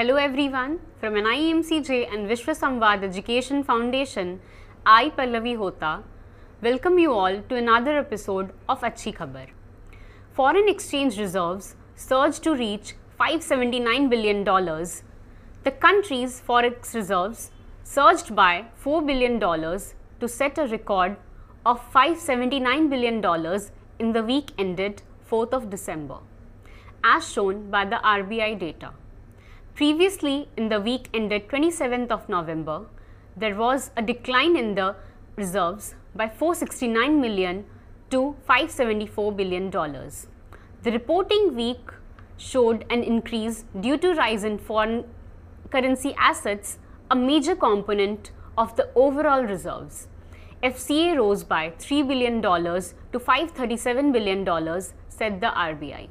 Hello everyone, from NIMCJ and Vishwasambhad Education Foundation, I Pallavi Hota, welcome you all to another episode of Achhi Khabar. Foreign exchange reserves surged to reach $579 billion. The country's forex reserves surged by $4 billion to set a record of $579 billion in the week ended 4th of December, as shown by the RBI data. Previously, in the week ended 27th of November, there was a decline in the reserves by 469 million to $574 billion. The reporting week showed an increase due to rise in foreign currency assets, a major component of the overall reserves. FCA rose by $3 billion to $537 billion, said the RBI.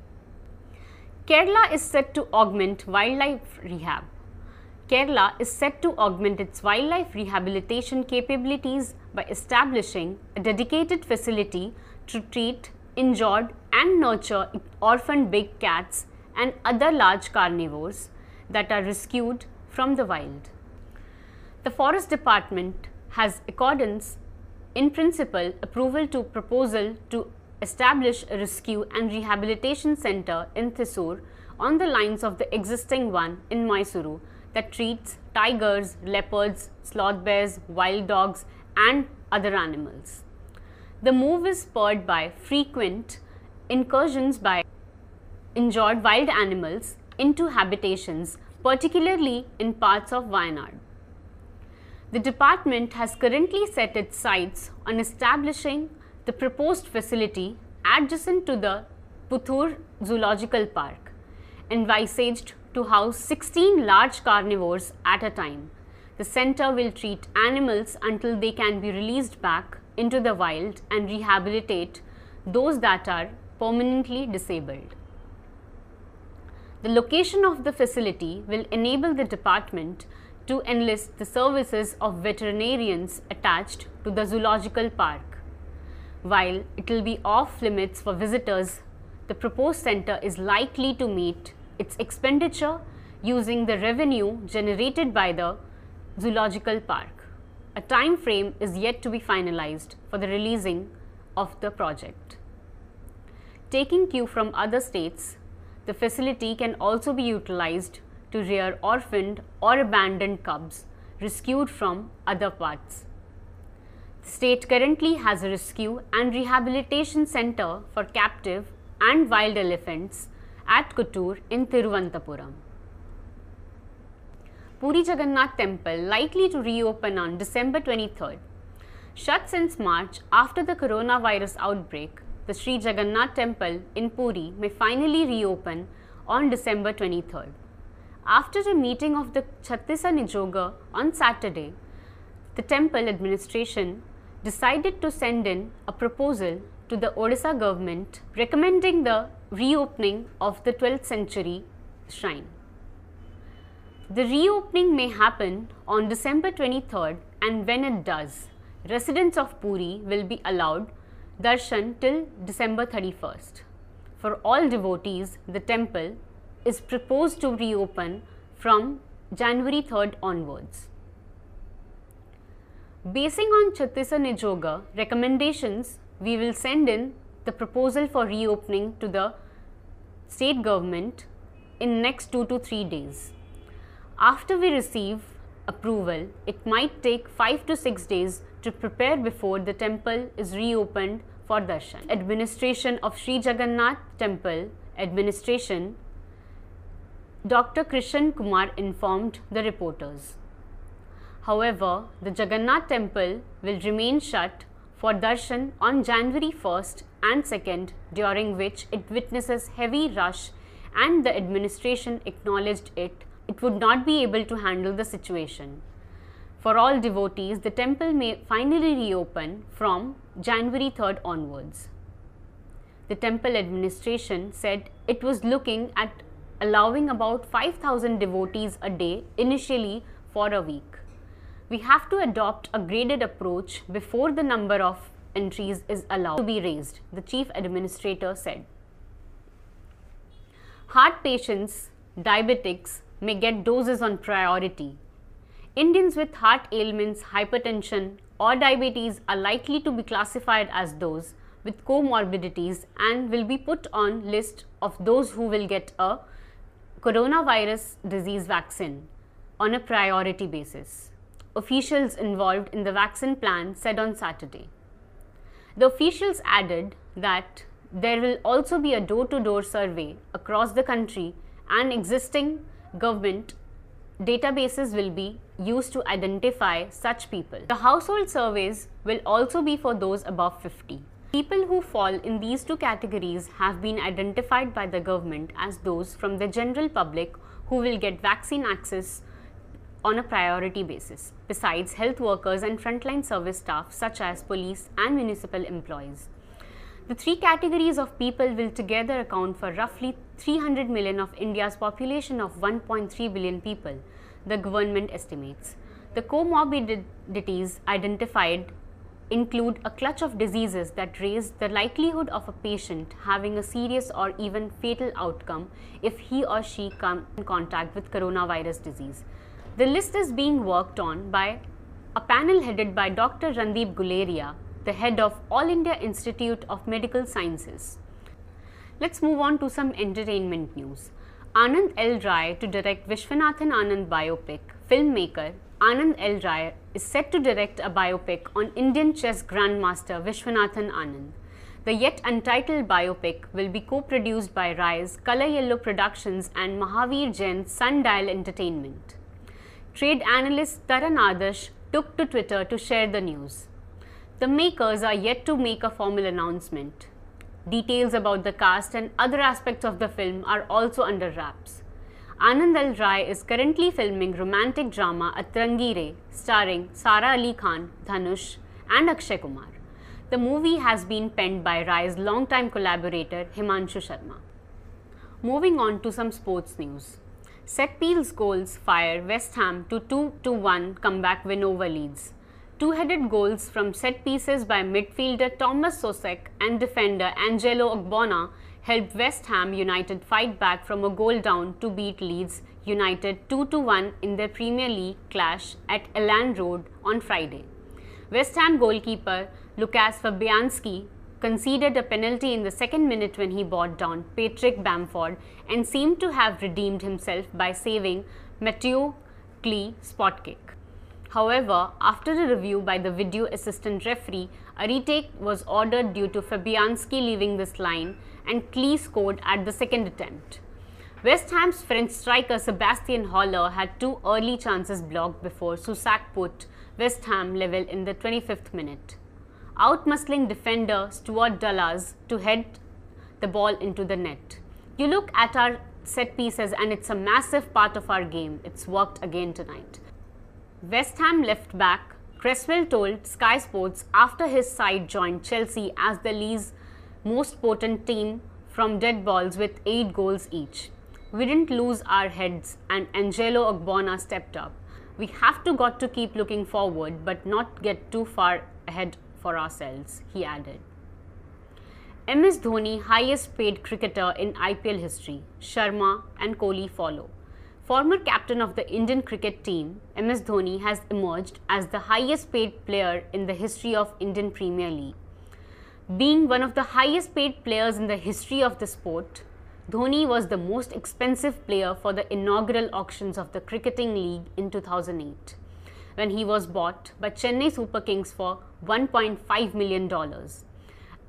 Kerala is set to augment wildlife rehab. Kerala is set to augment its wildlife rehabilitation capabilities by establishing a dedicated facility to treat injured and nurture orphaned big cats and other large carnivores that are rescued from the wild. The Forest Department has accordance in principle approval to proposal to establish a rescue and rehabilitation center in Thrissur on the lines of the existing one in Mysuru that treats tigers, leopards, sloth bears, wild dogs and other animals. The move is spurred by frequent incursions by injured wild animals into habitations, particularly in parts of Wayanad. The department has currently set its sights on establishing the proposed facility adjacent to the Puttur Zoological Park, envisaged to house 16 large carnivores at a time. The center will treat animals until they can be released back into the wild and rehabilitate those that are permanently disabled. The location of the facility will enable the department to enlist the services of veterinarians attached to the zoological park. While it will be off limits for visitors, the proposed center is likely to meet its expenditure using the revenue generated by the zoological park. A time frame is yet to be finalized for the releasing of the project. Taking cue from other states, the facility can also be utilized to rear orphaned or abandoned cubs rescued from other parts. The state currently has a rescue and rehabilitation center for captive and wild elephants at Kutur in Thiruvananthapuram. Puri Jagannath Temple likely to reopen on December 23rd. Shut since March after the coronavirus outbreak, the Sri Jagannath Temple in Puri may finally reopen on December 23rd. After a meeting of the Chhattisa Nijoga on Saturday, the temple administration decided to send in a proposal to the Odisha government recommending the reopening of the 12th century shrine. The reopening may happen on December 23rd, and when it does, residents of Puri will be allowed darshan till December 31st. For all devotees, the temple is proposed to reopen from January 3rd onwards. Basing on Chhattisa Nijoga recommendations, we will send in the proposal for reopening to the state government in next 2 to 3 days. After we receive approval, it might take 5 to 6 days to prepare before the temple is reopened for darshan. Administration of Sri Jagannath Temple Administration, Dr. Krishan Kumar informed the reporters. However, the Jagannath temple will remain shut for darshan on January 1st and 2nd, during which it witnesses heavy rush, and the administration acknowledged it would not be able to handle the situation. For all devotees, the temple may finally reopen from January 3rd onwards. The temple administration said it was looking at allowing about 5,000 devotees a day initially for a week. We have to adopt a graded approach before the number of entries is allowed to be raised, the chief administrator said. Heart patients, diabetics, may get doses on priority. Indians with heart ailments, hypertension or diabetes are likely to be classified as those with comorbidities and will be put on list of those who will get a coronavirus disease vaccine on a priority basis, officials involved in the vaccine plan said on Saturday. The officials added that there will also be a door-to-door survey across the country and existing government databases will be used to identify such people. The household surveys will also be for those above 50. People who fall in these two categories have been identified by the government as those from the general public who will get vaccine access on a priority basis, besides health workers and frontline service staff such as police and municipal employees. The three categories of people will together account for roughly 300 million of India's population of 1.3 billion people, the government estimates. The comorbidities identified include a clutch of diseases that raise the likelihood of a patient having a serious or even fatal outcome if he or she comes in contact with coronavirus disease. The list is being worked on by a panel headed by Dr. Randeep Guleria, the head of All India Institute of Medical Sciences. Let's move on to some entertainment news. Anand L. Rai to direct Vishwanathan Anand biopic. Filmmaker Anand L. Rai is set to direct a biopic on Indian chess grandmaster Vishwanathan Anand. The yet untitled biopic will be co-produced by Rai's Color Yellow Productions and Mahavir Jain's Sundial Entertainment. Trade analyst Taran Adarsh took to Twitter to share the news. The makers are yet to make a formal announcement. Details about the cast and other aspects of the film are also under wraps. Anand L. Rai is currently filming romantic drama Atrangi Re, starring Sara Ali Khan, Dhanush and Akshay Kumar. The movie has been penned by Rai's longtime collaborator Himanshu Sharma. Moving on to some sports news. Setpiel's goals fire West Ham to 2-1 comeback win over Leeds. Two-headed goals from set pieces by midfielder Thomas Soucek and defender Angelo Ogbonna helped West Ham United fight back from a goal down to beat Leeds United 2-1 in their Premier League clash at Elland Road on Friday. West Ham goalkeeper Lukas Fabianski conceded a penalty in the second minute when he brought down Patrick Bamford and seemed to have redeemed himself by saving Matteo Klee's spot kick. However, after a review by the video assistant referee, a retake was ordered due to Fabianski leaving this line and Klee scored at the second attempt. West Ham's French striker Sebastian Haller had two early chances blocked before Soucek put West Ham level in the 25th minute. Out-muscling defender Stuart Dallas to head the ball into the net. You look at our set pieces and it's a massive part of our game. It's worked again tonight. West Ham left back Cresswell told Sky Sports after his side joined Chelsea as the league's most potent team from dead balls with 8 goals each. We didn't lose our heads and Angelo Ogbonna stepped up. We have to got to keep looking forward but not get too far ahead for ourselves, he added. MS Dhoni, highest paid cricketer in IPL history, Sharma and Kohli follow. Former captain of the Indian cricket team, MS Dhoni has emerged as the highest paid player in the history of Indian Premier League. Being one of the highest paid players in the history of the sport, Dhoni was the most expensive player for the inaugural auctions of the cricketing league in 2008. When he was bought by Chennai Super Kings for $1.5 million.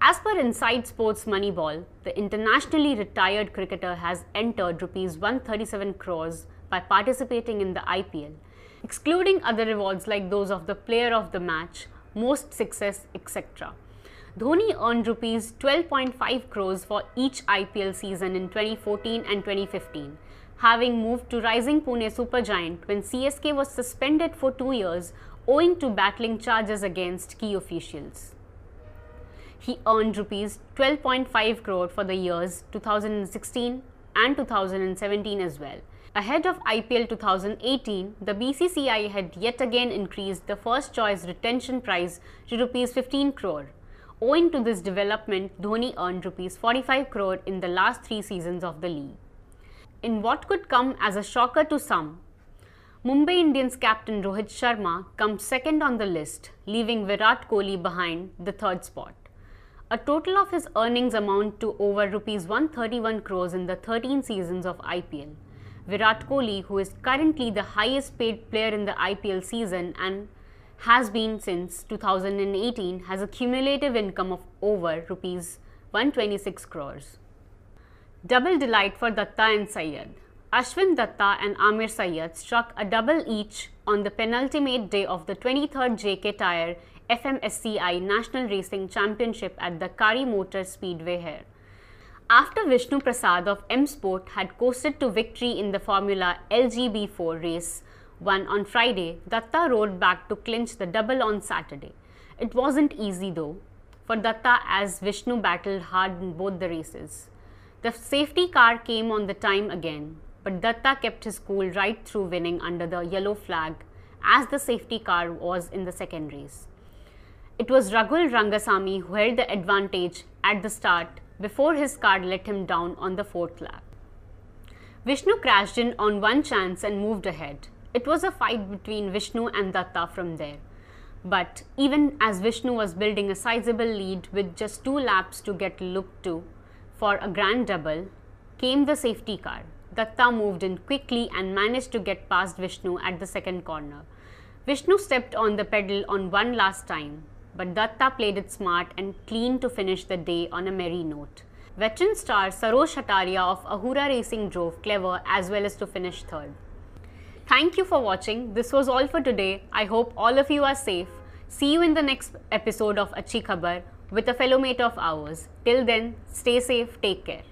As per Inside Sports Moneyball, the internationally retired cricketer has entered Rs 137 crores by participating in the IPL, excluding other rewards like those of the player of the match, most success, etc. Dhoni earned Rs 12.5 crores for each IPL season in 2014 and 2015. Having moved to Rising Pune Supergiant when CSK was suspended for 2 years owing to battling charges against key officials. He earned Rs 12.5 crore for the years 2016 and 2017 as well. Ahead of IPL 2018, the BCCI had yet again increased the first choice retention price to Rs 15 crore. Owing to this development, Dhoni earned Rs 45 crore in the last 3 seasons of the league. in what could come as a shocker to some. Mumbai Indians captain Rohit Sharma comes second on the list, leaving Virat Kohli behind the third spot. A total of his earnings amount to over Rs 131 crores in the 13 seasons of IPL. Virat Kohli, who is currently the highest paid player in the IPL season and has been since 2018, has a cumulative income of over Rs 126 crores. Double delight for Datta and Syed. Ashwin Datta and Amir Syed struck a double each on the penultimate day of the 23rd JK Tyre FMSCI National Racing Championship at the Kari Motor Speedway here. After Vishnu Prasad of M Sport had coasted to victory in the Formula LGB4 race 1 on Friday, Datta rode back to clinch the double on Saturday. It wasn't easy though for Datta as Vishnu battled hard in both the races. The safety car came on the time again, but Datta kept his cool right through, winning under the yellow flag as the safety car was in the second race. It was Raghul Rangasamy who held the advantage at the start before his car let him down on the fourth lap. Vishnu crashed in on one chance and moved ahead. It was a fight between Vishnu and Datta from there. But even as Vishnu was building a sizable lead with just 2 laps to get looked to, for a grand double, came the safety car. Datta moved in quickly and managed to get past Vishnu at the second corner. Vishnu stepped on the pedal on one last time, but Datta played it smart and clean to finish the day on a merry note. Veteran star Sarosh Hataria of Ahura Racing drove clever as well as to finish third. Thank you for watching. This was all for today. I hope all of you are safe. See you in the next episode of Achhi Khabar with a fellow mate of ours. Till then, stay safe, take care.